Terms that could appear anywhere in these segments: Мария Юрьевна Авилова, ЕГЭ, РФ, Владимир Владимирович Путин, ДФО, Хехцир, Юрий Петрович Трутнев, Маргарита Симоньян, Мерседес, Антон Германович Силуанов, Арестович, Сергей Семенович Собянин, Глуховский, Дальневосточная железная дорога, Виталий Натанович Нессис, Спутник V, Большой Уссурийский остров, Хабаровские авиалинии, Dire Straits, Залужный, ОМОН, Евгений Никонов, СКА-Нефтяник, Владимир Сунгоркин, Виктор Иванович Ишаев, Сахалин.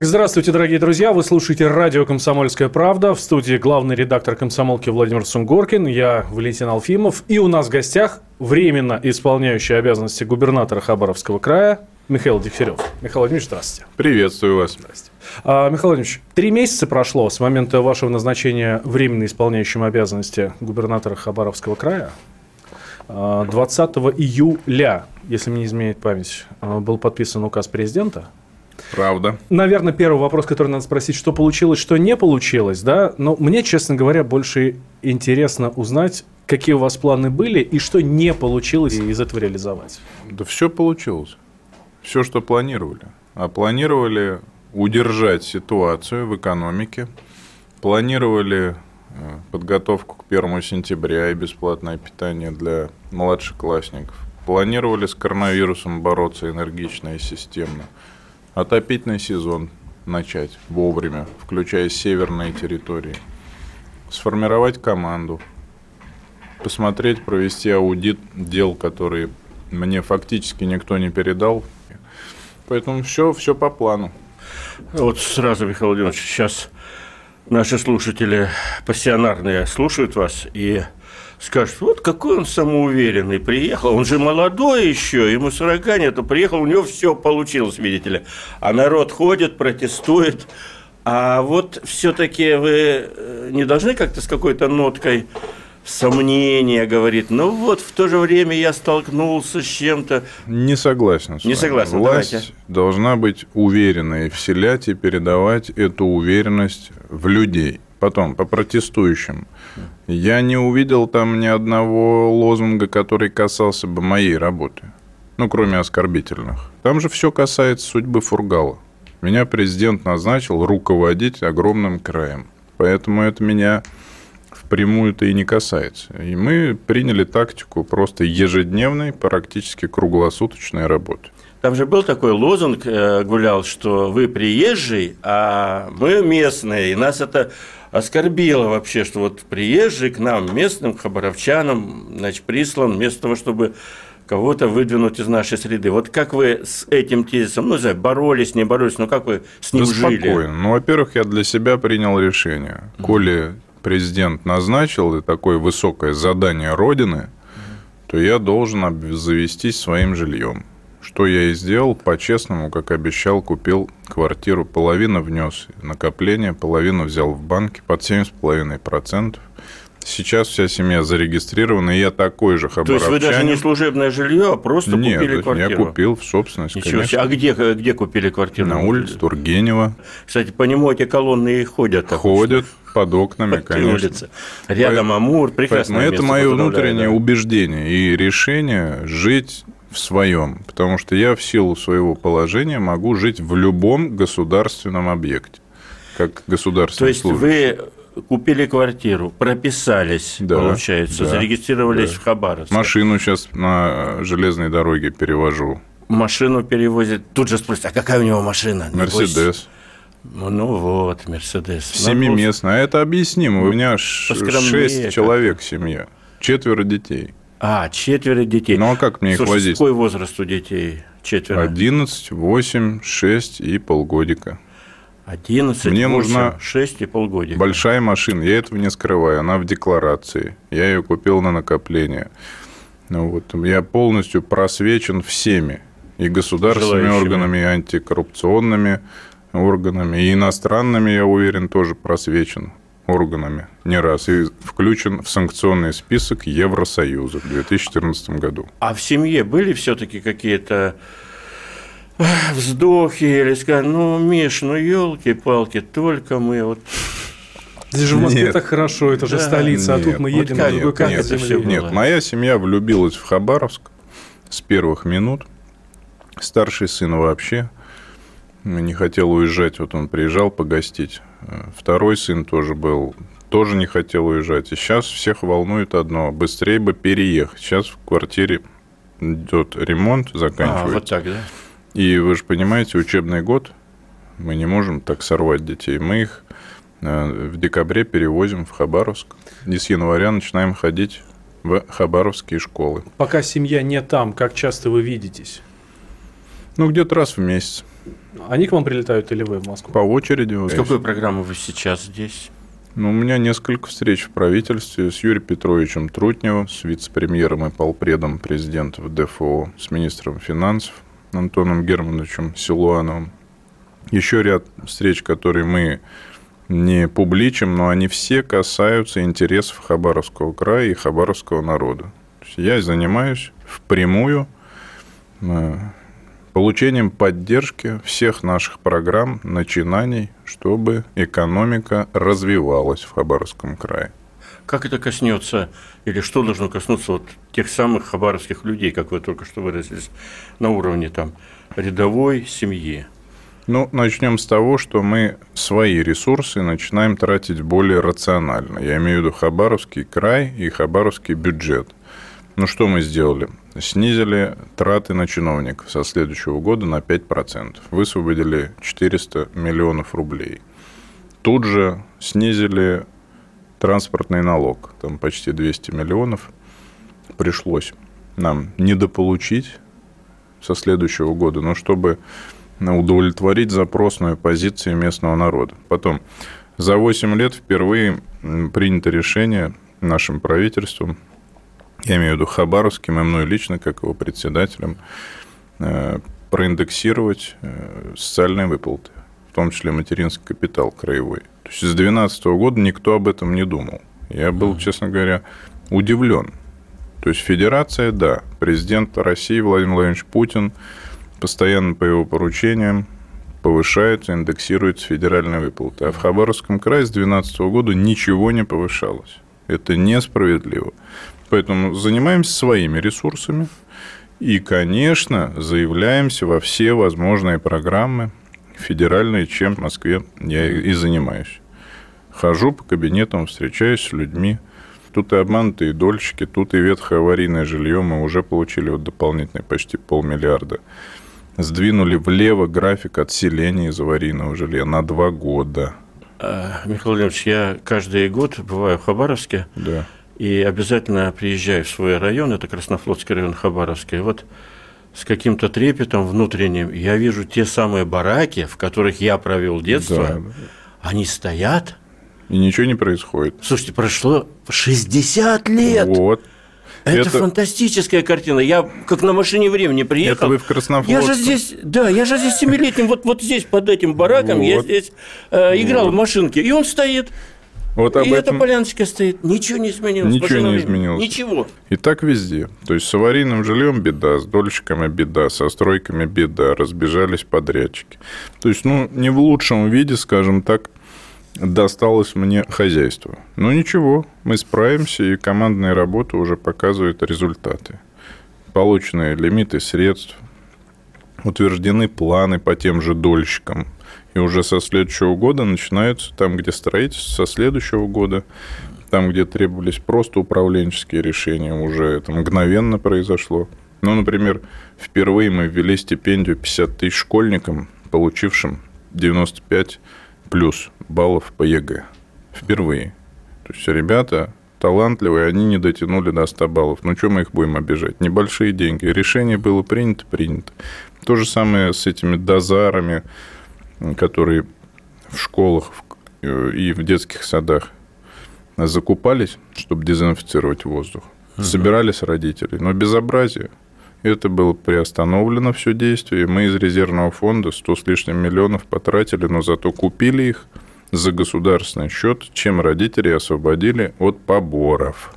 Здравствуйте, дорогие друзья. Вы слушаете радио «Комсомольская правда». В студии главный редактор «Комсомолки» Владимир Сунгоркин. Я Валентин Алфимов. И у нас в гостях временно исполняющий обязанности губернатора Хабаровского края Михаил Дегтярев. Михаил Владимирович, здравствуйте. Приветствую вас. Здравствуйте. Михаил Владимирович, 3 месяца прошло с момента вашего назначения временно исполняющим обязанности губернатора Хабаровского края. 20 июля, если мне не изменяет память, был подписан указ президента. Правда. Наверное, первый вопрос, который надо спросить, что получилось, что не получилось, да? Но мне, честно говоря, больше интересно узнать, какие у вас планы были и что не получилось из этого реализовать. Да все получилось. Все, что планировали. А планировали удержать ситуацию в экономике, планировали подготовку к 1 сентября и бесплатное питание для младшеклассников, планировали с коронавирусом бороться энергично и системно. Отопительный сезон начать вовремя, включая северные территории. Сформировать команду. Посмотреть, провести аудит дел, которые мне фактически никто не передал. Поэтому все по плану. Вот сразу, Михаил Владимирович, сейчас наши слушатели пассионарные слушают вас и скажут, вот какой он самоуверенный, приехал, он же молодой еще, ему 40 нет, он приехал, у него все получилось, видите ли. А народ ходит, протестует. А вот все-таки вы не должны как-то с какой-то ноткой сомнения говорить, ну вот в то же время я столкнулся с чем-то. Не согласен с вами. Не согласен, власть должна быть уверенной, вселять и передавать эту уверенность в людей. Потом, по протестующим. Я не увидел там ни одного лозунга, который касался бы моей работы. Ну, кроме оскорбительных. Там же все касается судьбы Фургала. Меня президент назначил руководить огромным краем. Поэтому это меня впрямую-то и не касается. И мы приняли тактику просто ежедневной, практически круглосуточной работы. Там же был такой лозунг, гулял, что вы приезжий, а мы местные. И нас это оскорбило вообще, что вот приезжий к нам, местным, к хабаровчанам, значит, прислан, вместо того, чтобы кого-то выдвинуть из нашей среды. Вот как вы с этим тезисом, ну, не знаю, боролись, не боролись, но как вы с ним жили? Спокойно. Ну, во-первых, я для себя принял решение. Коли президент назначил такое высокое задание Родины, то я должен обзавестись своим жильем. Что я и сделал, по-честному, как обещал, купил квартиру. Половину внес накопление, половину взял в банке под 7,5%. Сейчас вся семья зарегистрирована, и я такой же хабаровчанин. То есть вы даже не служебное жилье, а просто купили квартиру? Нет, я купил в собственность, ничего конечно. А где купили квартиру? На улице Тургенева. Кстати, по нему эти колонны и ходят. Ходят. Под окнами, конечно. Рядом Амур, прекрасное место. Это мое внутреннее убеждение и решение жить в своем. Потому что я в силу своего положения могу жить в любом государственном объекте. Как государственный служащий. То есть вы купили квартиру, прописались, получается, зарегистрировались в Хабаровске. Машину сейчас на железной дороге перевожу. Машину перевозят. Тут же спросят, а какая у него машина? Мерседес. Ну вот, Мерседес. Семиместная. Это объяснимо. У меня 6 человек семья. 4 детей. А, 4 детей. Ну, а как мне их возить? Какой возраст у детей? 4. 11, 8, 6 и полгодика. 11, мне 8, нужна 6 и полгодика. Большая машина. Я этого не скрываю. Она в декларации. Я ее купил на накопление. Ну, вот. Я полностью просвечен всеми. И государственными желающими органами, и антикоррупционными органами, и иностранными, я уверен, тоже просвечен органами не раз, и включен в санкционный список Евросоюза в 2014 году. А в семье были все-таки какие-то вздохи или сказали, ну, Миш, ну, елки-палки, только мы вот... Здесь же в Москве так хорошо, это же столица, а тут мы едем на другой конец земли. Нет, моя семья влюбилась в Хабаровск с первых минут, старший сын вообще... не хотел уезжать, вот он приезжал погостить. Второй сын тоже был тоже не хотел уезжать. И сейчас всех волнует одно. Быстрее бы переехать. Сейчас в квартире идет ремонт, заканчивается. Вот так, да? И вы же понимаете, учебный год, мы не можем так сорвать детей. Мы их в декабре перевозим в Хабаровск. И с января начинаем ходить в хабаровские школы. Пока семья не там, как часто вы видитесь? Ну, где-то раз в месяц. Они к вам прилетают или вы в Москву? По очереди. С какой программы вы сейчас здесь? Ну, у меня несколько встреч в правительстве с Юрием Петровичем Трутневым, с вице-премьером и полпредом президента ДФО, с министром финансов Антоном Германовичем Силуановым. Еще ряд встреч, которые мы не публичим, но они все касаются интересов Хабаровского края и хабаровского народа. Я занимаюсь впрямую получением поддержки всех наших программ, начинаний, чтобы экономика развивалась в Хабаровском крае. Как это коснется, или что должно коснуться вот тех самых хабаровских людей, как вы только что выразились, на уровне там рядовой семьи? Ну, начнем с того, что мы свои ресурсы начинаем тратить более рационально. Я имею в виду Хабаровский край и хабаровский бюджет. Ну, что мы сделали? Снизили траты на чиновников со следующего года на 5%. Высвободили 400 миллионов рублей. Тут же снизили транспортный налог. Там почти 200 миллионов пришлось нам недополучить со следующего года, но чтобы удовлетворить запрос на позиции местного народа. Потом, за 8 лет впервые принято решение нашим правительством, я имею в виду хабаровским и мной лично, как его председателем, проиндексировать социальные выплаты, в том числе материнский капитал краевой. То есть, с 2012 года никто об этом не думал. Я был, честно говоря, удивлен. То есть, федерация, да, президент России Владимир Владимирович Путин постоянно по его поручениям повышаются, индексируются федеральные выплаты. А в Хабаровском крае с 2012 года ничего не повышалось. Это несправедливо. Поэтому занимаемся своими ресурсами и, конечно, заявляемся во все возможные программы федеральные, чем в Москве я и занимаюсь. Хожу по кабинетам, встречаюсь с людьми. Тут и обманутые дольщики, тут и ветхоаварийное жилье. Мы уже получили вот дополнительные почти 500 миллиона. Сдвинули влево график отселения из аварийного жилья на 2 года. Михаил Владимирович, я каждый год бываю в Хабаровске. Да. И обязательно приезжаю в свой район, это Краснофлотский район Хабаровский. Вот с каким-то трепетом внутренним я вижу те самые бараки, в которых я провел детство. Да. Они стоят. И ничего не происходит. Слушайте, прошло 60 лет. Вот. Это фантастическая картина. Я как на машине времени приехал. Это вы в Краснофлотске. Я же здесь 7-летним, вот здесь, под этим бараком, вот. Я здесь играл в машинке. И он стоит. Вот об и этом... эта поляночка стоит. Ничего не изменилось. Ничего не изменилось. Ничего. И так везде. То есть, с аварийным жильем беда, с дольщиками беда, со стройками беда. Разбежались подрядчики. То есть, ну, не в лучшем виде, скажем так, досталось мне хозяйство. Но ничего, мы справимся, и командная работа уже показывает результаты. Полученные лимиты средств, утверждены планы по тем же дольщикам. И уже со следующего года начинаются там, где строительство, со следующего года, там, где требовались просто управленческие решения, уже это мгновенно произошло. Ну, например, впервые мы ввели стипендию 50 тысяч школьникам, получившим 95+ баллов по ЕГЭ. Впервые. То есть, ребята талантливые, они не дотянули до 100 баллов. Ну, что мы их будем обижать? Небольшие деньги. Решение было принято. То же самое с этими дозарами, которые в школах и в детских садах закупались, чтобы дезинфицировать воздух. Собирались родители. Но безобразие. Это было приостановлено все действие. Мы из резервного фонда 100 с лишним миллионов потратили, но зато купили их за государственный счет, чем родители освободили от поборов.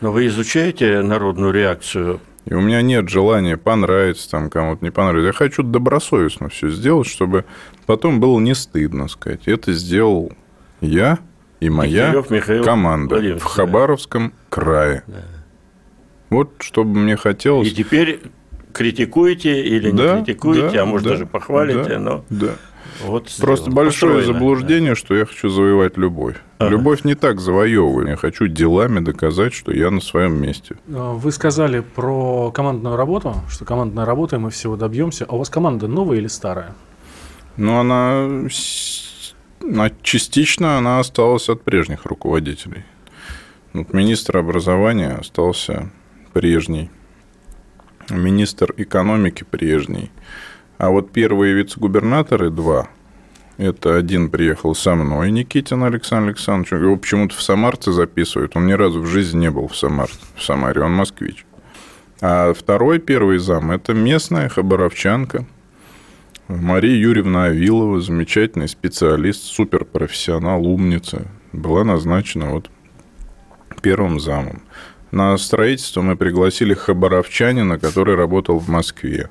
Но вы изучаете народную реакцию? И у меня нет желания понравиться там, кому-то не понравится. Я хочу добросовестно все сделать, чтобы потом было не стыдно сказать. Это сделал я и моя Михаил команда в Хабаровском крае. Да. Вот что бы мне хотелось. И теперь критикуете или не критикуете, а может даже похвалите. Да, но... да. Вот просто большое построено, заблуждение, да. Что я хочу завоевать любовь. Любовь не так завоевываю. Я хочу делами доказать, что я на своем месте. Вы сказали про командную работу, что командной работой мы всего добьемся. А у вас команда новая или старая? Ну, она частично она осталась от прежних руководителей. Вот министр образования остался прежний, министр экономики прежний. А вот первые вице-губернаторы, 2, это один приехал со мной, Никитин Александр Александрович, его почему-то в самарце записывают, он ни разу в жизни не был в Самаре, он москвич. А второй первый зам, это местная хабаровчанка Мария Юрьевна Авилова, замечательный специалист, суперпрофессионал, умница, была назначена вот первым замом. На строительство мы пригласили хабаровчанина, который работал в Москве.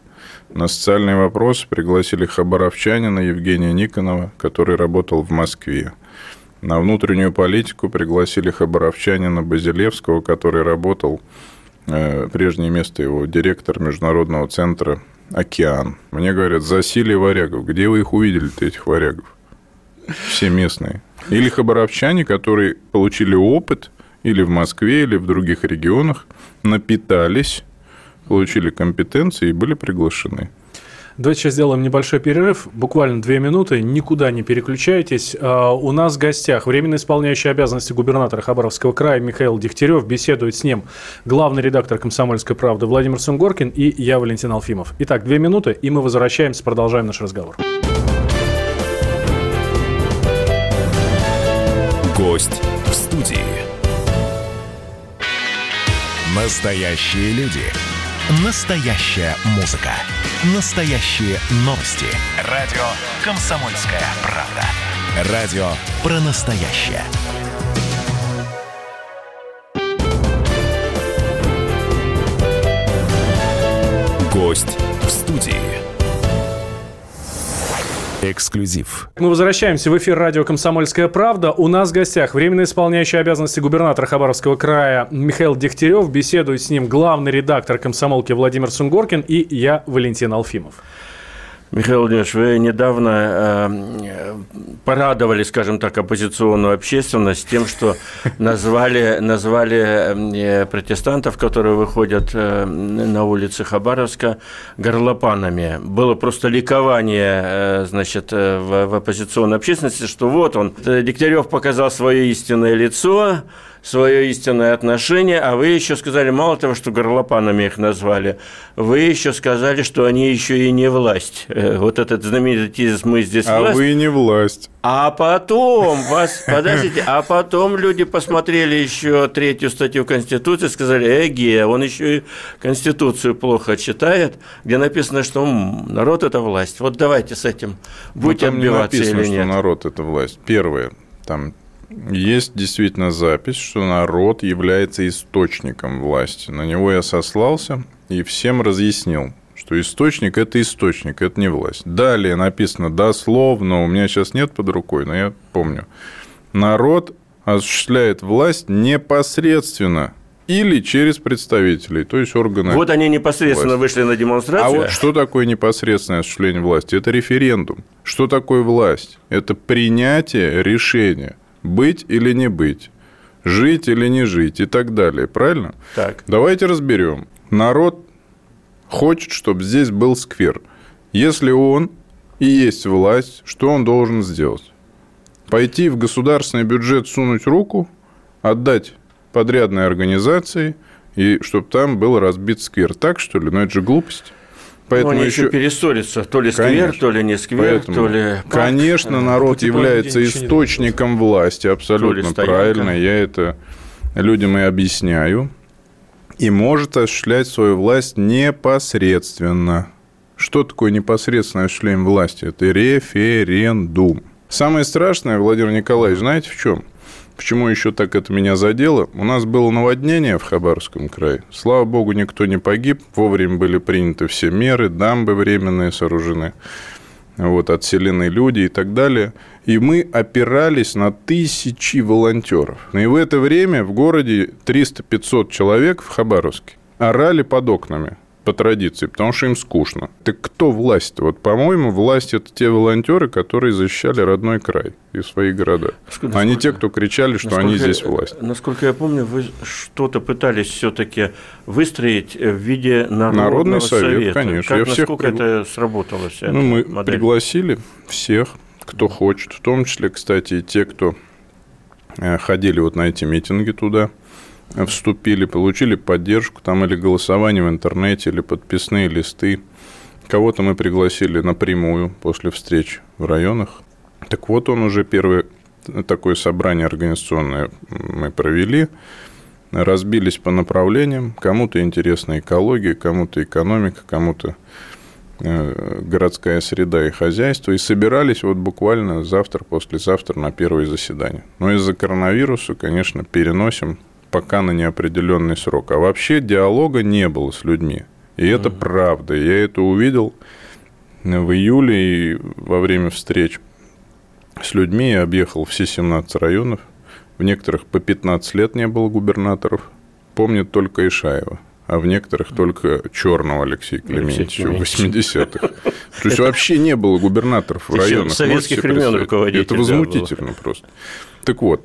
На социальные вопросы пригласили хабаровчанина Евгения Никонова, который работал в Москве. На внутреннюю политику пригласили хабаровчанина Базилевского, который работал, прежнее место его, директор Международного центра «Океан». Мне говорят, засилие варягов. Где вы их увидели-то, этих варягов? Все местные. Или хабаровчане, которые получили опыт, или в Москве, или в других регионах, напитались, получили компетенции и были приглашены. Давайте сейчас сделаем небольшой перерыв, буквально 2 минуты, никуда не переключайтесь. У нас в гостях временно исполняющий обязанности губернатора Хабаровского края Михаил Дегтярев, беседует с ним главный редактор «Комсомольской правды» Владимир Сунгоркин и я, Валентин Алфимов. Итак, 2 минуты, и мы возвращаемся, продолжаем наш разговор. Гость в студии. Настоящие люди. Настоящая музыка. Настоящие новости. Радио «Комсомольская правда». Радио про настоящее. Гость в студии. Эксклюзив. Мы возвращаемся в эфир радио «Комсомольская правда». У нас в гостях временно исполняющий обязанности губернатора Хабаровского края Михаил Дегтярев. Беседует с ним главный редактор «Комсомолки» Владимир Сунгоркин и я, Валентин Алфимов. Михаил Владимирович, вы недавно порадовали, скажем так, оппозиционную общественность тем, что назвали протестантов, которые выходят на улицы Хабаровска, горлопанами. Было просто ликование, значит, в оппозиционной общественности, что вот он, Дегтярев показал свое истинное лицо, свое истинное отношение, а вы еще сказали, мало того, что горлопанами их назвали, вы еще сказали, что они еще и не власть. Вот этот знаменитый тезис «мы здесь власть». А вы не власть. А потом вас, подождите, а потом люди посмотрели еще 3-ю статью Конституции, сказали, эге, он еще и Конституцию плохо читает, где написано, что народ – это власть. Вот давайте с этим, будете отбиваться или нет. Там не написано, что народ – это власть. Первое, там есть действительно запись, что народ является источником власти. На него я сослался и всем разъяснил, что источник – это не власть. Далее написано дословно, у меня сейчас нет под рукой, но я помню. Народ осуществляет власть непосредственно или через представителей, то есть органы. Вот они непосредственно власти вышли на демонстрацию. А вот что такое непосредственное осуществление власти? Это референдум. Что такое власть? Это принятие решения. Быть или не быть, жить или не жить и так далее. Правильно? Так. Давайте разберем. Народ хочет, чтобы здесь был сквер. Если он и есть власть, что он должен сделать? Пойти в государственный бюджет, сунуть руку, отдать подрядной организации, и чтобы там был разбит сквер. Так, что ли? Но это же глупость. Поэтому они еще перессорятся, то ли сквер, конечно, то ли не сквер, поэтому, то ли... Конечно, народ является источником власти, абсолютно правильно, я это людям и объясняю, и может осуществлять свою власть непосредственно. Что такое непосредственное осуществление власти? Это референдум. Самое страшное, Владимир Николаевич, знаете в чем? Почему еще так это меня задело? У нас было наводнение в Хабаровском крае. Слава богу, никто не погиб. Вовремя были приняты все меры, дамбы временные сооружены, вот, отселены люди и так далее. И мы опирались на 1000 волонтеров. И в это время в городе 300-500 человек в Хабаровске орали под окнами. по традиции, потому что им скучно. Так кто власть-то? Вот, по-моему, власть – это те волонтеры, которые защищали родной край и свои города. А не те, кто кричали, что они здесь власть. Насколько я помню, вы что-то пытались все-таки выстроить в виде народного совета. Народный совет, конечно. Как, насколько это сработало, вся эта модель? Мы пригласили всех, кто хочет, в том числе, кстати, и те, кто ходили вот на эти митинги туда, вступили, получили поддержку, там или голосование в интернете, или подписные листы. Кого-то мы пригласили напрямую после встреч в районах. Так вот, он уже первое такое собрание организационное мы провели, разбились по направлениям. Кому-то интересна экология, кому-то экономика, кому-то городская среда и хозяйство, и собирались вот буквально завтра, послезавтра на первое заседание. Но из-за коронавируса, конечно, переносим пока на неопределенный срок. А вообще диалога не было с людьми. И это правда. Я это увидел в июле и во время встреч с людьми. Я объехал все 17 районов. В некоторых по 15 лет не было губернаторов. Помнят только Ишаева. А в некоторых только Чёрного Алексея Клементьевича в 80-х. То есть вообще не было губернаторов в районах. Советских времен руководителей. Это возмутительно просто. Так вот,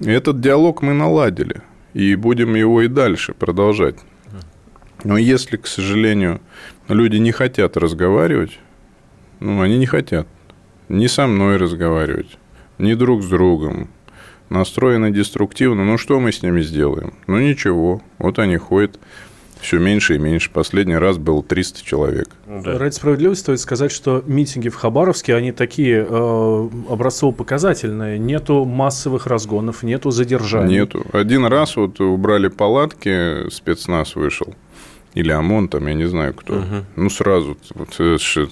этот диалог мы наладили, и будем его и дальше продолжать. Но если, к сожалению, люди не хотят разговаривать, они не хотят ни со мной разговаривать, ни друг с другом, настроены деструктивно, что мы с ними сделаем? Ничего. Вот они ходят все меньше и меньше. Последний раз было 300 человек. Да. Ради справедливости стоит сказать, что митинги в Хабаровске, они такие образцово-показательные. Нету массовых разгонов, нету задержаний. Нету. Один раз вот убрали палатки, спецназ вышел. Или ОМОН, я не знаю кто. Сразу. Вот,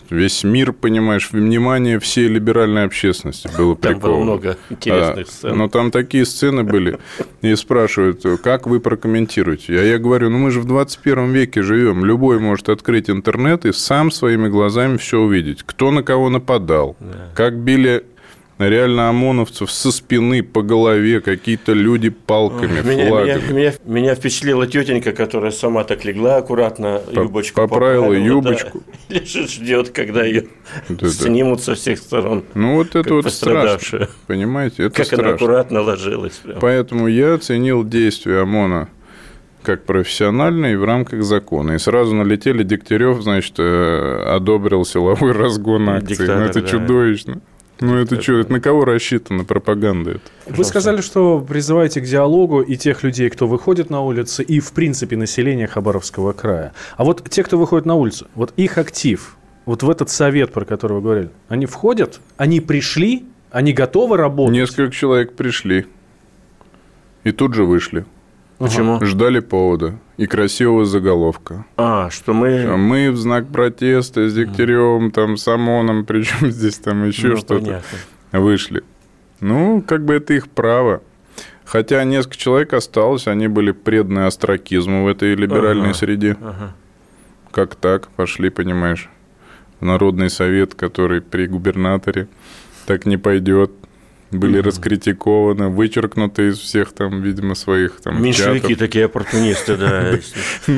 весь мир, понимаешь, внимание всей либеральной общественности было приковано. Там было много интересных сцен. Но там такие сцены были. И спрашивают, как вы прокомментируете? А я говорю, мы же в 21 веке живем. Любой может открыть интернет и сам своими глазами все увидеть. Кто на кого нападал, как били... Реально ОМОНовцев со спины, по голове, какие-то люди палками, флагами. Меня впечатлила тетенька, которая сама так легла аккуратно, юбочку поправила. Юбочку. Да, лежит, ждет, когда ее снимут со всех сторон. Вот это вот страшно. Понимаете, это как страшно. Как она аккуратно ложилась. Прям. Поэтому я оценил действия ОМОНа как профессионально и в рамках закона. И сразу налетели. Дегтярев, одобрил силовой разгон акции. Диктатор, это чудовищно. Это что, это на кого рассчитана пропаганда? Вы сказали, что призываете к диалогу и тех людей, кто выходит на улицы, и, в принципе, население Хабаровского края. А вот те, кто выходит на улицу, вот их актив, вот в этот совет, про который вы говорили, они входят, они пришли, они готовы работать? Несколько человек пришли и тут же вышли. Почему? Ждали повода и красивого заголовка. Что мы в знак протеста с Дегтяревым, с ОМОНом, причем здесь еще что-то, понятно. Вышли. Это их право. Хотя несколько человек осталось, они были преданы остракизму в этой либеральной среде. Как так? Пошли, понимаешь, в Народный совет, который при губернаторе, так не пойдет. Были раскритикованы, вычеркнуты из всех, видимо, своих чатов. Меньшевики такие оппортунисты, да.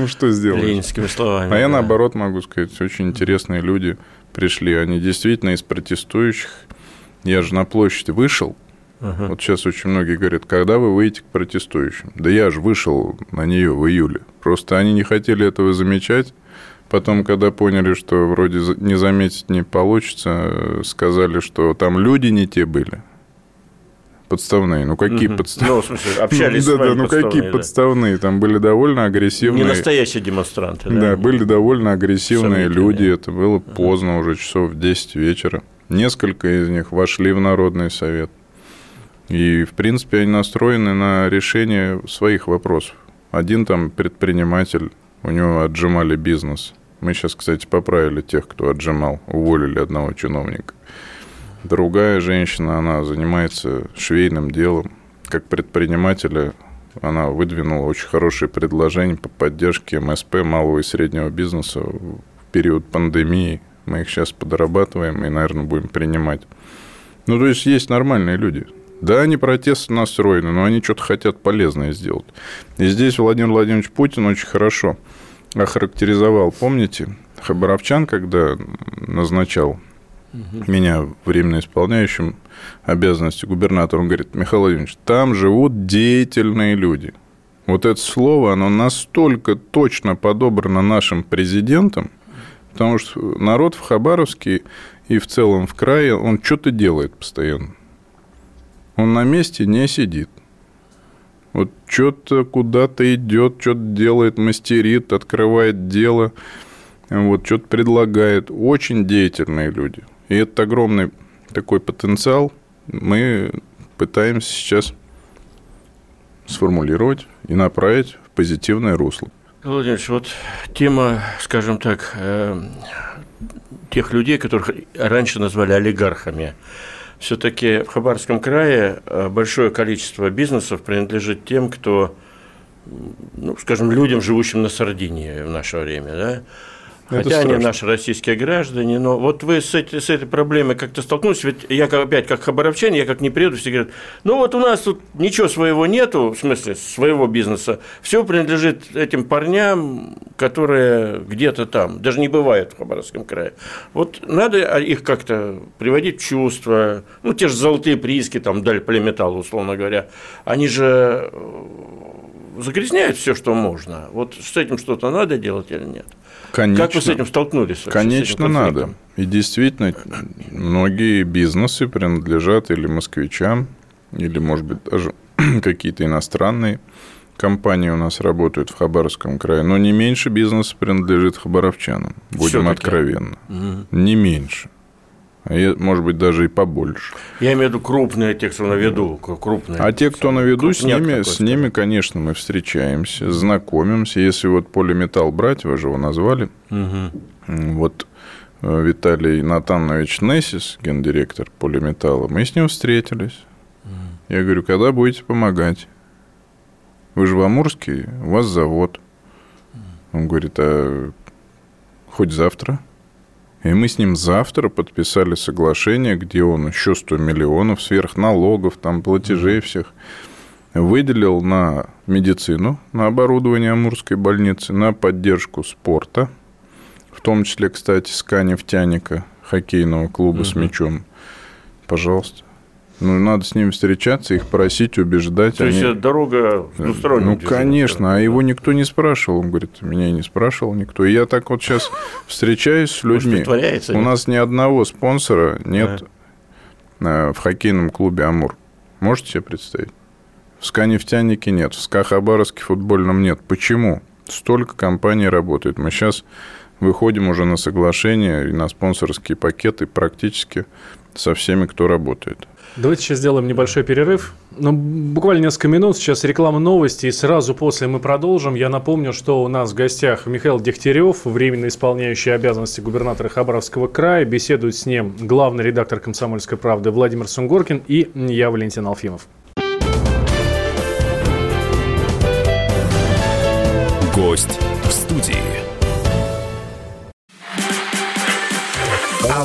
Что сделать? Ленинскими словами. А я, наоборот, могу сказать, очень интересные люди пришли. Они действительно из протестующих. Я же на площадь вышел. Вот сейчас очень многие говорят, когда вы выйдете к протестующим? Да я же вышел на нее в июле. Просто они не хотели этого замечать. Потом, когда поняли, что вроде не заметить не получится, сказали, что там люди не те были. Подставные. Какие подставные? В смысле, общались с вами подставные. Какие подставные? Там были довольно агрессивные... Не настоящие демонстранты. Да, были довольно агрессивные люди. Это было поздно уже, часов в 10 вечера. Несколько из них вошли в Народный совет. И, в принципе, они настроены на решение своих вопросов. Один предприниматель, у него отжимали бизнес. Мы сейчас, кстати, поправили тех, кто отжимал. Уволили одного чиновника. Другая женщина, она занимается швейным делом. Как предпринимателя она выдвинула очень хорошие предложения по поддержке МСП, малого и среднего бизнеса, в период пандемии. Мы их сейчас подрабатываем и, наверное, будем принимать. То есть, есть нормальные люди. Да, они протестно настроены, но они что-то хотят полезное сделать. И здесь Владимир Владимирович Путин очень хорошо охарактеризовал, помните, хабаровчан, когда назначал меня временно исполняющим обязанности губернатора, он говорит: Михаил Владимирович, там живут деятельные люди. Вот это слово, оно настолько точно подобрано нашим президентом, потому что народ в Хабаровске и в целом в крае, он что-то делает постоянно. Он на месте не сидит. Вот что-то куда-то идет, что-то делает, мастерит, открывает дело, вот, что-то предлагает. Очень деятельные люди. И это огромный такой потенциал. Мы пытаемся сейчас сформулировать и направить в позитивное русло. Владимир Владимирович, вот тема, скажем так, тех людей, которых раньше назвали олигархами. Все-таки в Хабаровском крае большое количество бизнесов принадлежит тем, кто, ну, скажем, людям, живущим на Сардинии в наше время, да? Хотя они наши российские граждане, но вот вы с этой проблемой как-то столкнулись, ведь я опять как хабаровчанин, я как не приеду, все говорят, ну вот у нас тут ничего своего нету, в смысле своего бизнеса, все принадлежит этим парням, которые где-то там, даже не бывают в Хабаровском крае. Вот надо их как-то приводить в чувство, ну те же золотые прииски, там, Даль Полиметалл, условно говоря, они же загрязняют все, что можно, вот с этим что-то надо делать или нет? Конечно, как вы с этим столкнулись? Конечно, этим надо. И действительно, многие бизнесы принадлежат или москвичам, или, может быть, даже какие-то иностранные компании у нас работают в Хабаровском крае. Но не меньше бизнеса принадлежит хабаровчанам. Будем откровенны. Угу. Не меньше. Может быть, даже и побольше. Я имею в виду крупные, те, кто на виду. Крупные, а те, кто на виду, с ними, конечно, мы встречаемся, знакомимся. Если вот Полиметалл брать, вы же его назвали. Угу. Вот Виталий Натанович Нессис, гендиректор Полиметалла, мы с ним встретились. Угу. Я говорю, когда будете помогать? Вы же в Амурске, у вас завод. Он говорит, а хоть завтра? И мы с ним завтра подписали соглашение, где он еще 100 миллионов сверхналогов, там, платежей всех выделил на медицину, на оборудование Амурской больницы, на поддержку спорта, в том числе, кстати, СКА-Нефтяника, хоккейного клуба с мячом. Пожалуйста. Ну, надо с ними встречаться, их просить, убеждать. То есть, это дорога двусторонняя. Ну, конечно, а его никто не спрашивал. Он говорит, меня и не спрашивал никто. И я так вот сейчас встречаюсь с людьми. У нас ни одного спонсора нет в хоккейном клубе «Амур». Можете себе представить? В СКА-Нефтянике нет, в СКА Хабаровске футбольном нет. Почему? Столько компаний работает. Мы сейчас выходим уже на соглашения и на спонсорские пакеты практически со всеми, кто работает. Давайте сейчас сделаем небольшой перерыв. Ну, буквально несколько минут. Сейчас реклама, новости, и сразу после мы продолжим. Я напомню, что у нас в гостях Михаил Дегтярев, временно исполняющий обязанности губернатора Хабаровского края. Беседует с ним главный редактор «Комсомольской правды» Владимир Сунгоркин и я, Валентин Алфимов. Гость в студии. А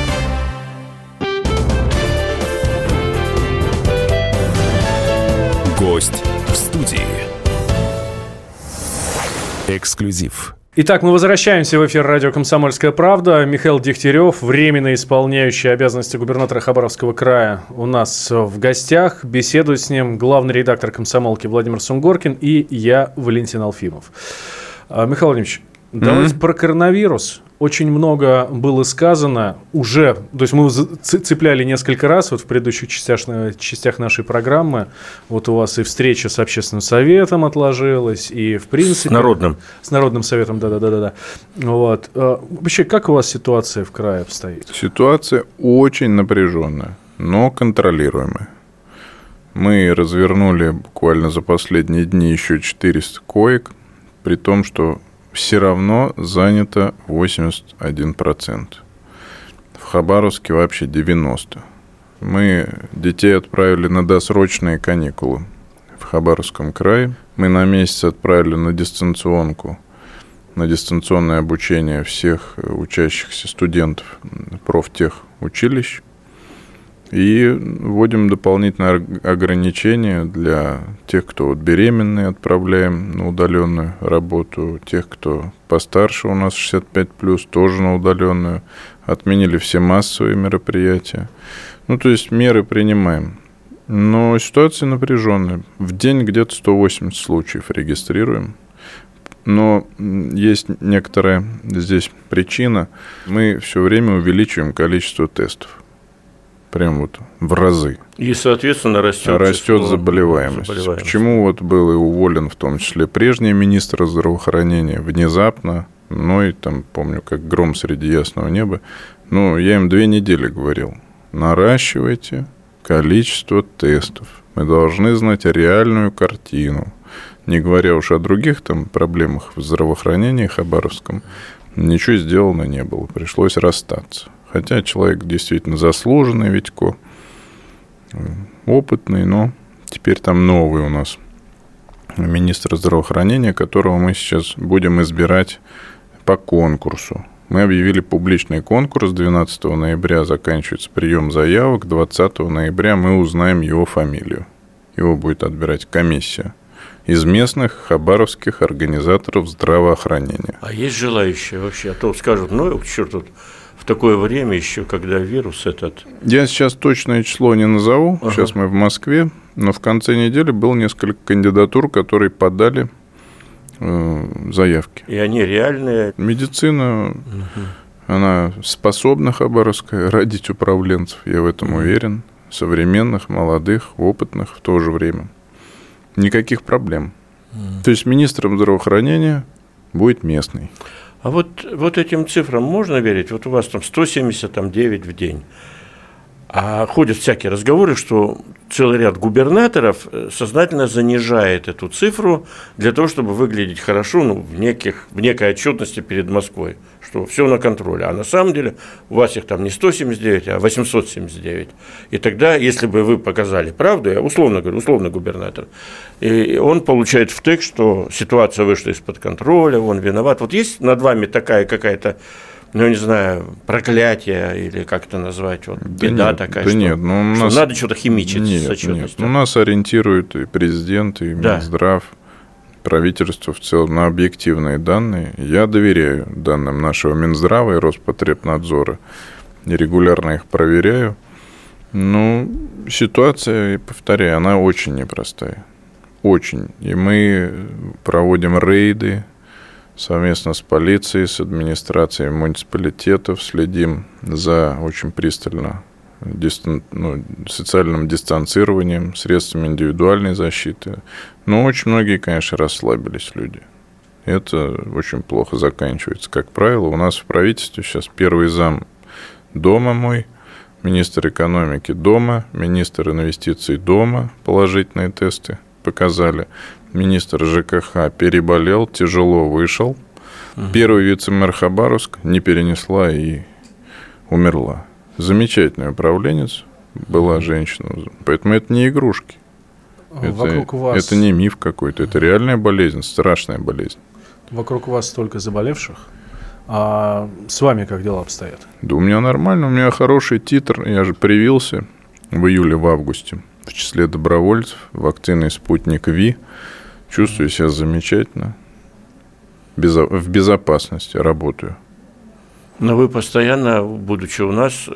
Гость в студии. Эксклюзив. Итак, мы возвращаемся в эфир радио «Комсомольская правда». Михаил Дегтярев, временно исполняющий обязанности губернатора Хабаровского края, у нас в гостях. Беседует с ним главный редактор «Комсомолки» Владимир Сунгоркин и я, Валентин Алфимов. Михаил Владимирович, давайте про коронавирус. Очень много было сказано уже, то есть мы цепляли несколько раз вот в предыдущих частях нашей программы. Вот у вас и встреча с общественным советом отложилась, и в принципе... С народным советом, да. Вот. Вообще, как у вас ситуация в крае обстоит? Ситуация очень напряженная, но контролируемая. Мы развернули буквально за последние дни еще 400 коек, при том, что все равно занято 81%. В Хабаровске вообще 90%. Мы детей отправили на досрочные каникулы в Хабаровском крае. Мы на месяц отправили на дистанционку, на дистанционное обучение всех учащихся студентов профтехучилищ. И вводим дополнительные ограничения для тех, кто беременный, отправляем на удаленную работу. Тех, кто постарше, у нас 65+, тоже на удаленную. Отменили все массовые мероприятия. То есть меры принимаем. Но ситуация напряженная. В день где-то 180 случаев регистрируем. Но есть некоторая здесь причина. Мы все время увеличиваем количество тестов. Прям в разы. И, соответственно, растет заболеваемость. Почему был и уволен, в том числе, прежний министр здравоохранения внезапно, помню, как гром среди ясного неба. Я им 2 недели говорил. Наращивайте количество тестов. Мы должны знать реальную картину. Не говоря уж о других проблемах в здравоохранении хабаровском, ничего сделано не было. Пришлось расстаться. Хотя человек действительно заслуженный, Витько, опытный, но теперь новый у нас министр здравоохранения, которого мы сейчас будем избирать по конкурсу. Мы объявили публичный конкурс, 12 ноября заканчивается прием заявок, 20 ноября мы узнаем его фамилию. Его будет отбирать комиссия из местных хабаровских организаторов здравоохранения. А есть желающие вообще? А то скажут, к черту, в такое время еще, когда вирус этот... Я сейчас точное число не назову, Сейчас мы в Москве, но в конце недели было несколько кандидатур, которые подали заявки. И они реальные? Медицина, она способна хабаровская родить управленцев, я в этом уверен, современных, молодых, опытных в то же время. Никаких проблем. То есть министром здравоохранения будет местный. А вот этим цифрам можно верить? У вас 179 в день. А ходят всякие разговоры, что целый ряд губернаторов сознательно занижает эту цифру для того, чтобы выглядеть хорошо, в некой отчетности перед Москвой, что все на контроле. А на самом деле у вас их не 179, а 879. И тогда, если бы вы показали правду, я условно говорю, условно губернатор, и он получает втык, что ситуация вышла из-под контроля, он виноват. Есть над вами такая какая-то... проклятие или как это назвать, беда такая, что нас... надо что-то химичить с отчетностью. Нас ориентируют и президент, и Минздрав, правительство в целом на объективные данные. Я доверяю данным нашего Минздрава и Роспотребнадзора, и регулярно их проверяю. Ситуация, повторяю, она очень непростая. Очень. И мы проводим рейды, совместно с полицией, с администрацией муниципалитетов следим за очень пристально социальным дистанцированием, средствами индивидуальной защиты. Но очень многие, конечно, расслабились люди. Это очень плохо заканчивается. Как правило, у нас в правительстве сейчас первый зам дома мой, министр экономики дома, министр инвестиций дома, положительные тесты показали. Министр ЖКХ переболел, тяжело вышел. Первый вице-мэр Хабаровск не перенесла и умерла. Замечательный управленец была женщина. Поэтому это не игрушки. Это не миф какой-то. Это реальная болезнь, страшная болезнь. Вокруг вас столько заболевших. А с вами как дела обстоят? Да у меня нормально. У меня хороший титр. Я же привился в июле, в августе. В числе добровольцев вакциной «Спутник V». Чувствую себя замечательно, в безопасности работаю. Но вы постоянно, будучи у нас,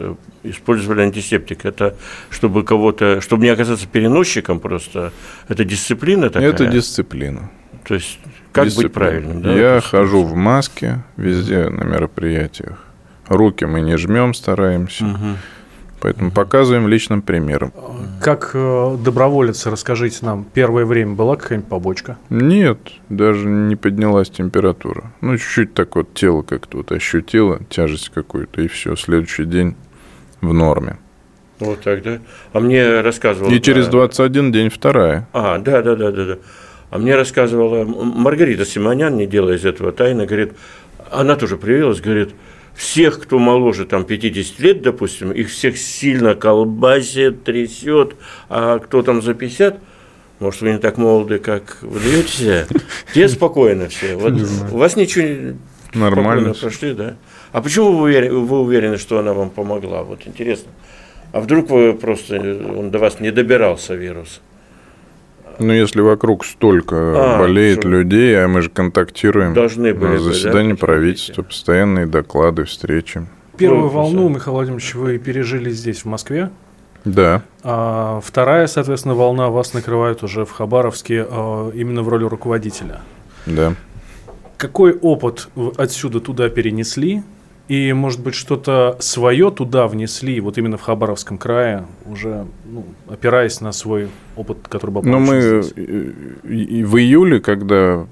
использовали антисептик. Это чтобы не оказаться переносчиком просто. Это дисциплина такая? Это дисциплина. То есть как дисциплина. Быть правильным? Да? Я хожу в маске везде на мероприятиях. Руки мы не жмем, стараемся. Поэтому показываем личным примером. Как доброволец, расскажите нам, первое время была какая-нибудь побочка? Нет, даже не поднялась температура. Чуть-чуть так тело как-то ощутило, тяжесть какую-то, и все, следующий день в норме. Вот так, да? А мне рассказывал... И через 21 день вторая. А, да. А мне рассказывала Маргарита Симоньян, не делая из этого тайны, говорит, она тоже привилась, говорит, всех, кто моложе там, 50 лет, допустим, их всех сильно колбасит, трясет, а кто там за 50, может, вы не так молоды, как выдаётесь, те спокойно все. Вот у вас ничего нормально прошли, да? А почему вы уверены, что она вам помогла? Вот интересно. А вдруг вы просто, он до вас не добирался, вирус? Ну, если вокруг столько болеет людей, а мы же контактируем на заседании правительства, постоянные доклады, встречи. Первую волну, Михаил Владимирович, вы пережили здесь, в Москве. Да. А вторая, соответственно, волна вас накрывает уже в Хабаровске именно в роли руководителя. Да. Какой опыт вы отсюда туда перенесли? И, может быть, что-то свое туда внесли, вот именно в Хабаровском крае, уже опираясь на свой опыт, который был получен здесь? В июле, когда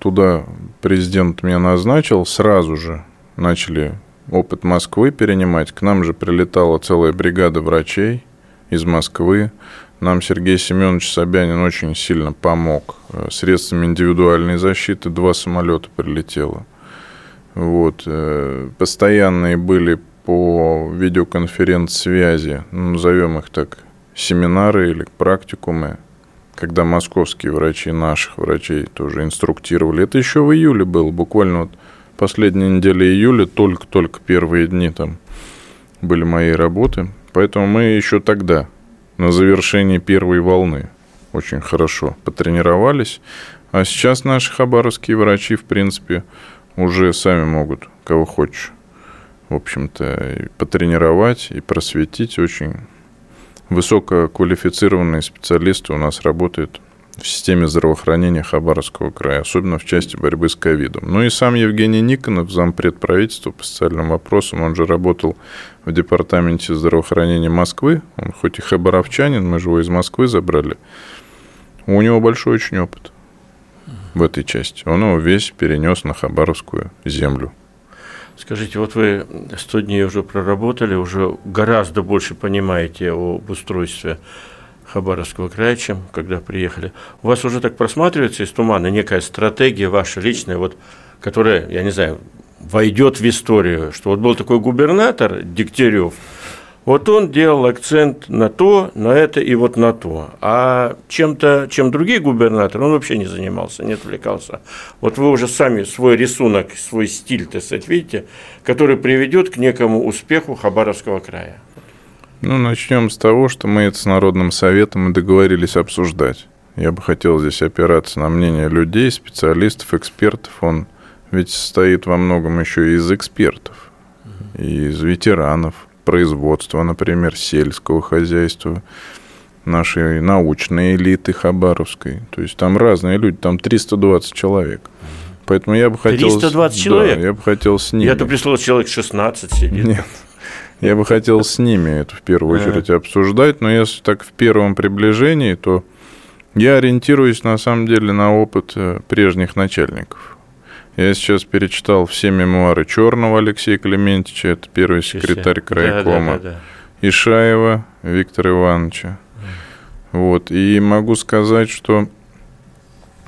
туда президент меня назначил, сразу же начали опыт Москвы перенимать. К нам же прилетала целая бригада врачей из Москвы. Нам Сергей Семенович Собянин очень сильно помог. Средствами индивидуальной защиты 2 самолета прилетело. Вот. Постоянные были по видеоконференц-связи, назовем их так, семинары или практикумы, когда московские врачи, наших врачей тоже инструктировали. Это еще в июле было, буквально вот последняя неделя июля, только первые дни там были моей работы. Поэтому мы еще тогда, на завершении первой волны, очень хорошо потренировались. А сейчас наши хабаровские врачи, в принципе, уже сами могут, кого хочешь, в общем-то, и потренировать, и просветить. Очень высококвалифицированные специалисты у нас работают в системе здравоохранения Хабаровского края, особенно в части борьбы с ковидом. Ну и сам Евгений Никонов, зампред правительства по социальным вопросам, он же работал в департаменте здравоохранения Москвы. Он хоть и хабаровчанин, мы же его из Москвы забрали. У него большой очень опыт в этой части. Он его весь перенес на хабаровскую землю. Скажите, вот вы 100 дней уже проработали, уже гораздо больше понимаете об устройстве Хабаровского края, чем когда приехали. У вас уже так просматривается из тумана некая стратегия ваша личная, вот, которая, я не знаю, войдет в историю, что вот был такой губернатор Дегтярев, вот он делал акцент на то, на это и вот на то. А чем другие губернаторы, он вообще не занимался, не отвлекался. Вот вы уже сами свой рисунок, свой стиль, так сказать, видите, который приведет к некому успеху Хабаровского края. Ну, начнем с того, что мы это с Народным советом и договорились обсуждать. Я бы хотел здесь опираться на мнение людей, специалистов, экспертов. Он ведь состоит во многом еще и из экспертов, и из ветеранов производства, например, сельского хозяйства, нашей научной элиты хабаровской. То есть там разные люди, там 320 человек. Поэтому я бы хотел... 320 человек? Да, я бы хотел с ними... Я-то прислал, человек 16 сидит. Нет, я бы хотел с ними это в первую очередь обсуждать, но если так в первом приближении, то я ориентируюсь на самом деле на опыт прежних начальников. Я сейчас перечитал все мемуары Чёрного Алексея Клементьевича, это первый секретарь крайкома, Ишаева Виктора Ивановича. Вот. И могу сказать, что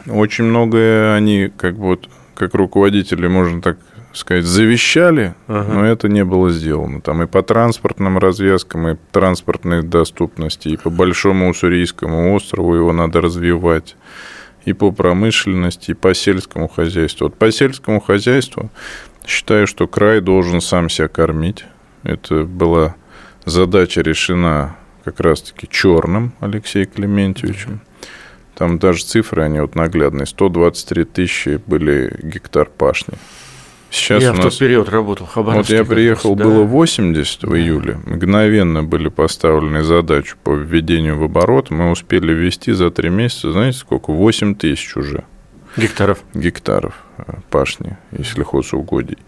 очень многое они, как бы вот, как руководители, можно так сказать, завещали, но это не было сделано. Там и по транспортным развязкам, и по транспортной доступности, и по Большому Уссурийскому острову его надо развивать, и по промышленности, и по сельскому хозяйству. Вот по сельскому хозяйству считаю, что край должен сам себя кормить. Это была задача решена как раз-таки Чёрным Алексеем Клементьевичем. Там даже цифры, они вот наглядные. 123 тысячи были гектар пашни. Сейчас я у нас... в тот период работал в Хабаровске. Вот я приехал, было 80 в июле. Мгновенно были поставлены задачи по введению в оборот. Мы успели ввести за 3 месяца, знаете сколько? 8 тысяч уже. Гектаров пашни и сельхозугодий.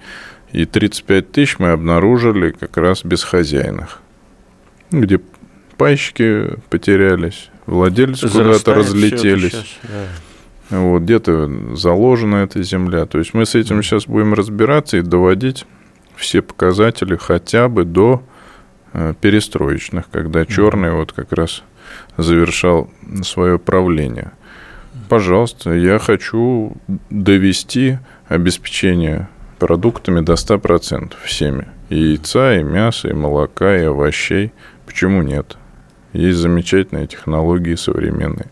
И 35 тысяч мы обнаружили как раз безхозяйных. Где пайщики потерялись, владельцы куда-то разлетелись. Вот, где-то заложена эта земля. То есть мы с этим сейчас будем разбираться и доводить все показатели хотя бы до перестроечных, когда Чёрный вот как раз завершал свое правление. Пожалуйста, я хочу довести обеспечение продуктами до 100% всеми. И яйца, и мяса, и молока, и овощей. Почему нет? Есть замечательные технологии современные.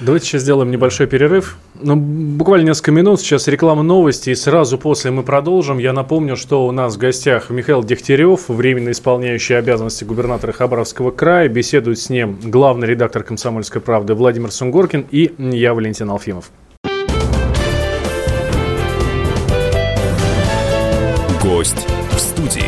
Давайте сейчас сделаем небольшой перерыв. Ну, буквально несколько минут. Сейчас реклама, новости, и сразу после мы продолжим. Я напомню, что у нас в гостях Михаил Дегтярев, временно исполняющий обязанности губернатора Хабаровского края. Беседует с ним главный редактор «Комсомольской правды» Владимир Сунгоркин и я, Валентин Алфимов. Гость в студии.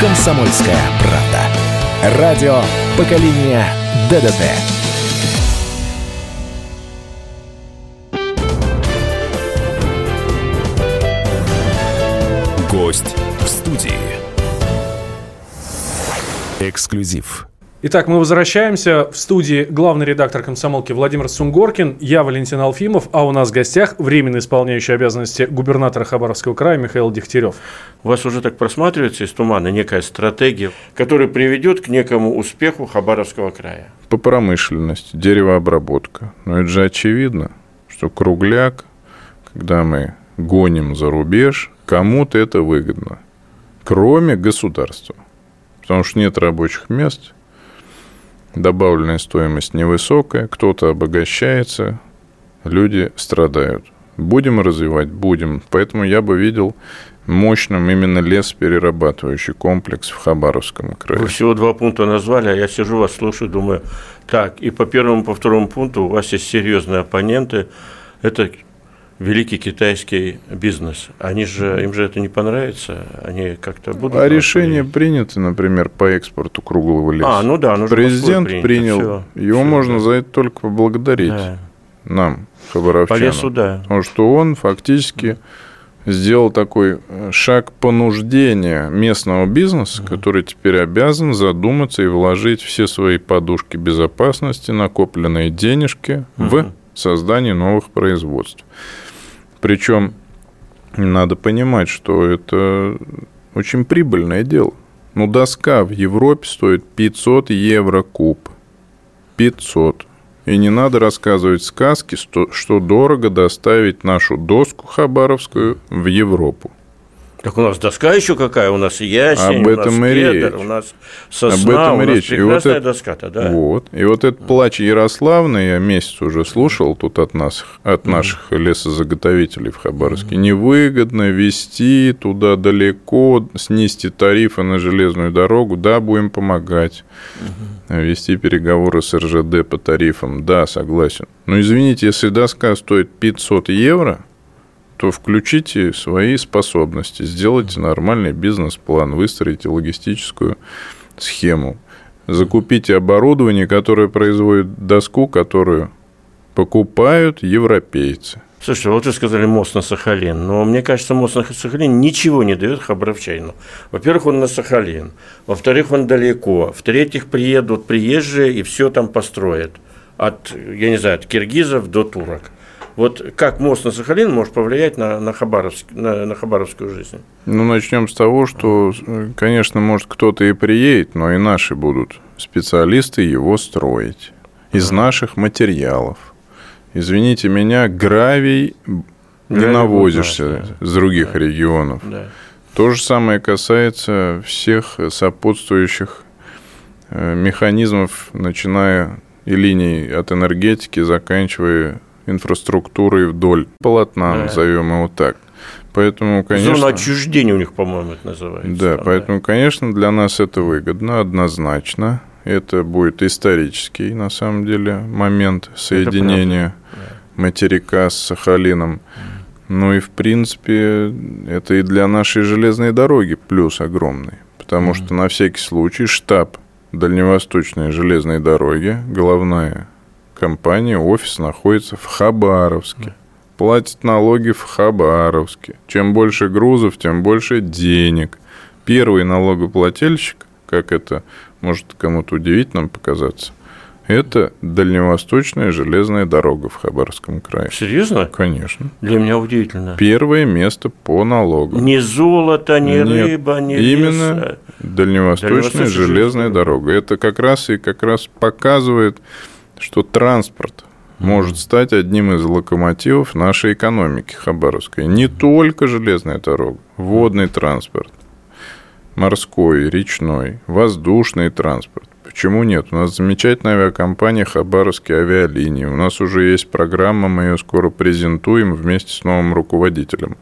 «Комсомольская правда». Радио поколения ДДТ. Гость в студии. Эксклюзив. Итак, мы возвращаемся. В студии главный редактор «Комсомолки» Владимир Сунгоркин, я, Валентин Алфимов, а у нас в гостях временно исполняющий обязанности губернатора Хабаровского края Михаил Дегтярев. У вас уже так просматривается из тумана некая стратегия, которая приведет к некому успеху Хабаровского края. По промышленности, деревообработка. Но это же очевидно, что кругляк, когда мы гоним за рубеж, кому-то это выгодно, кроме государства, потому что нет рабочих мест. Добавленная стоимость невысокая, кто-то обогащается, люди страдают. Будем развивать? Будем. Поэтому я бы видел мощным именно лесоперерабатывающий комплекс в Хабаровском крае. Вы всего 2 пункта назвали, а я сижу, вас слушаю, думаю, так, и по первому, по второму пункту у вас есть серьезные оппоненты, это великий китайский бизнес. Они же, им же это не понравится, они как-то будут... А решение принято, например, по экспорту круглого леса. А, ну да, оно же президент принял, все, его все можно за это только поблагодарить, да. Нам, хабаровчанам. По лесу, да. Потому что он фактически сделал такой шаг понуждения местного бизнеса, который теперь обязан задуматься и вложить все свои подушки безопасности, накопленные денежки, в создание новых производств. Причем надо понимать, что это очень прибыльное дело. Ну, доска в Европе стоит 500 евро куб. 500. И не надо рассказывать сказки, что дорого доставить нашу доску хабаровскую в Европу. Так у нас доска еще какая? У нас ясень, кедр, у нас сосна, у нас прекрасная доска-то, да? Вот. И вот этот плач Ярославна, я месяц уже слушал тут от наших лесозаготовителей в Хабаровске. Невыгодно везти туда далеко, снизьте тарифы на железную дорогу, да, будем помогать. Вести переговоры с РЖД по тарифам, да, согласен. Но извините, если доска стоит 500 евро... то включите свои способности, сделайте нормальный бизнес-план, выстроите логистическую схему, закупите оборудование, которое производит доску, которую покупают европейцы. Слушайте, вот вы сказали мост на Сахалин, но мне кажется, мост на Сахалин ничего не дает хабаровчанину. Во-первых, он на Сахалин, во-вторых, он далеко, в-третьих, приедут приезжие и все там построят, от киргизов до турок. Вот как мост на Сахалин может повлиять на хабаровскую жизнь? Ну, начнем с того, что, конечно, может, кто-то и приедет, но и наши будут специалисты его строить. Из наших материалов. Извините меня, гравий не навозишься с других регионов. Да. То же самое касается всех сопутствующих механизмов, начиная и линий от энергетики, заканчивая инфраструктурой вдоль полотна, назовем его так. Поэтому, конечно... Зона отчуждения у них, по-моему, это называется. Да, там, поэтому, конечно, для нас это выгодно, однозначно. Это будет исторический, на самом деле, момент соединения материка с Сахалином. Ну и, в принципе, это и для нашей железной дороги плюс огромный. Потому что, на всякий случай, штаб Дальневосточной железной дороги, головная компания, офис находится в Хабаровске. платит налоги в Хабаровске. Чем больше грузов, тем больше денег. Первый налогоплательщик, как это может кому-то удивительно показаться, это Дальневосточная железная дорога в Хабаровском крае. Серьезно? Конечно. Для меня удивительно. Первое место по налогам. Ни золото, ни рыба, ни леса. Именно Дальневосточная железная дорога. Это как раз показывает, что транспорт может стать одним из локомотивов нашей экономики хабаровской. Не только железная дорога, водный транспорт, морской, речной, воздушный транспорт. Почему нет? У нас замечательная авиакомпания «Хабаровские авиалинии». У нас уже есть программа, мы ее скоро презентуем вместе с новым руководителем.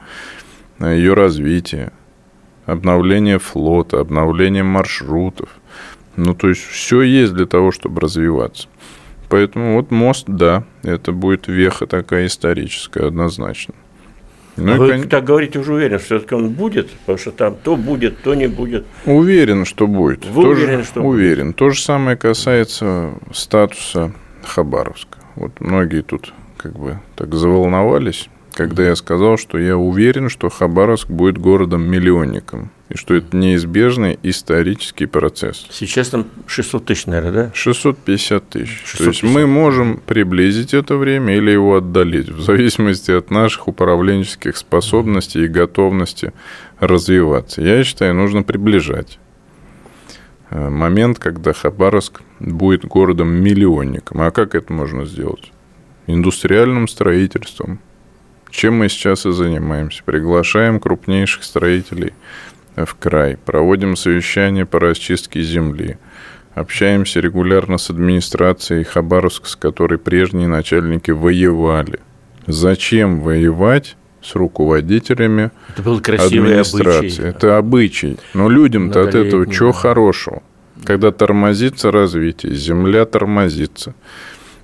Ее развитие, обновление флота, обновление маршрутов. То есть, все есть для того, чтобы развиваться. Поэтому мост, да, это будет веха такая историческая, однозначно. Вы так говорите, уже уверен, что все-таки он будет? Потому что там то будет, то не будет. Уверен, что будет. Вы уверены, что будет? Уверен. То же самое касается статуса Хабаровска. Многие тут так заволновались, когда я сказал, что я уверен, что Хабаровск будет городом-миллионником. И что это неизбежный исторический процесс. Сейчас там 600 тысяч, наверное, да? 650 тысяч. 650. То есть, мы можем приблизить это время или его отдалить, в зависимости от наших управленческих способностей и готовности развиваться. Я считаю, нужно приближать момент, когда Хабаровск будет городом-миллионником. А как это можно сделать? Индустриальным строительством. Чем мы сейчас и занимаемся. Приглашаем крупнейших строителей в край, проводим совещания по расчистке земли, общаемся регулярно с администрацией Хабаровска, с которой прежние начальники воевали. Зачем воевать с руководителями администрации? Это обычай. Но людям-то от этого чего хорошего? Когда тормозится развитие, земля тормозится.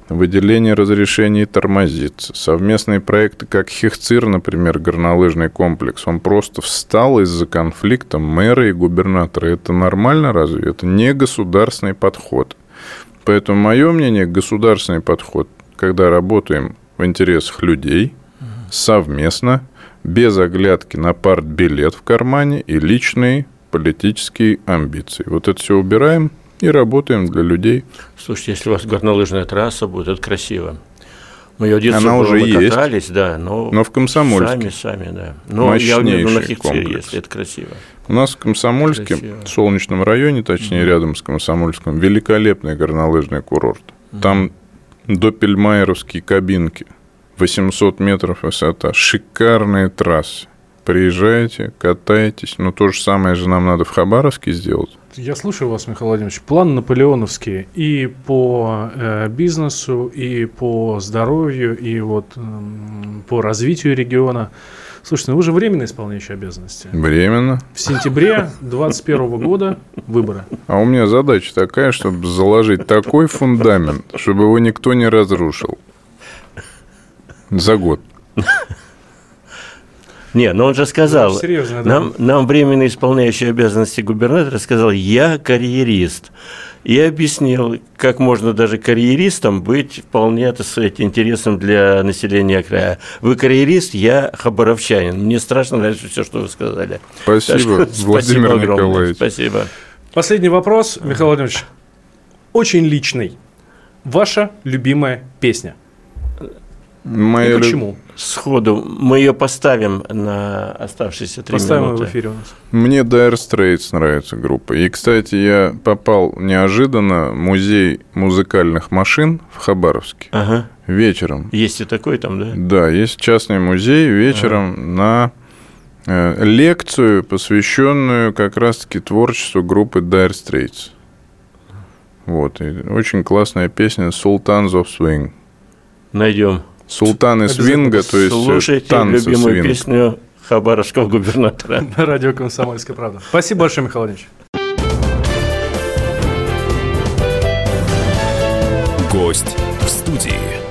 Выделение разрешений тормозится. Совместные проекты, как Хехцир, например, горнолыжный комплекс, он просто встал из-за конфликта мэра и губернатора. Это нормально разве? Это не государственный подход. Поэтому, мое мнение, государственный подход, когда работаем в интересах людей, совместно, без оглядки на партбилет в кармане и личные политические амбиции. Это все убираем. И работаем для людей. Слушайте, если у вас горнолыжная трасса будет, это красиво. Мы ее в детстве уже катались, есть, да, но в Комсомольске. Сами, да. Но я уверен, на Хехцире есть, это красиво. У нас в Комсомольске, красиво. В Солнечном районе, точнее, рядом с Комсомольском, великолепный горнолыжный курорт. Там доппельмайеровские кабинки, 800 метров высота, шикарные трассы. Приезжайте, катайтесь. Но то же самое же нам надо в Хабаровске сделать. Я слушаю вас, Михаил Владимирович. План наполеоновский и по бизнесу, и по здоровью, и по развитию региона. Слушайте, вы же временно исполняющий обязанности. Временно. В сентябре 2021 года выборы. А у меня задача такая, чтобы заложить такой фундамент, чтобы его никто не разрушил. За год. Не, но он же сказал, серьезно, да. нам временно исполняющий обязанности губернатора сказал, я карьерист. И объяснил, как можно даже карьеристом быть вполне, так сказать, интересным для населения края. Вы карьерист, я хабаровчанин. Мне страшно нравится все, что вы сказали. Спасибо, Владимир Николаевич. Спасибо. Последний вопрос, Михаил Владимирович. Очень личный. Ваша любимая песня? И почему? Сходу. Мы ее поставим на оставшиеся 3 минуты. Поставим в эфире у нас. Мне Dire Straits нравится группа. И, кстати, я попал неожиданно в музей музыкальных машин в Хабаровске вечером. Есть и такой там, да? Да, есть частный музей вечером на лекцию, посвященную как раз-таки творчеству группы Dire Straits. И очень классная песня «Sultans of Swing». Найдем. Султаны свинга, то есть слушайте танцы свинга. Слушайте любимую песню хабаровского губернатора. На радио «Комсомольская правда». Спасибо большое, Михаил Владимирович. Гость в студии.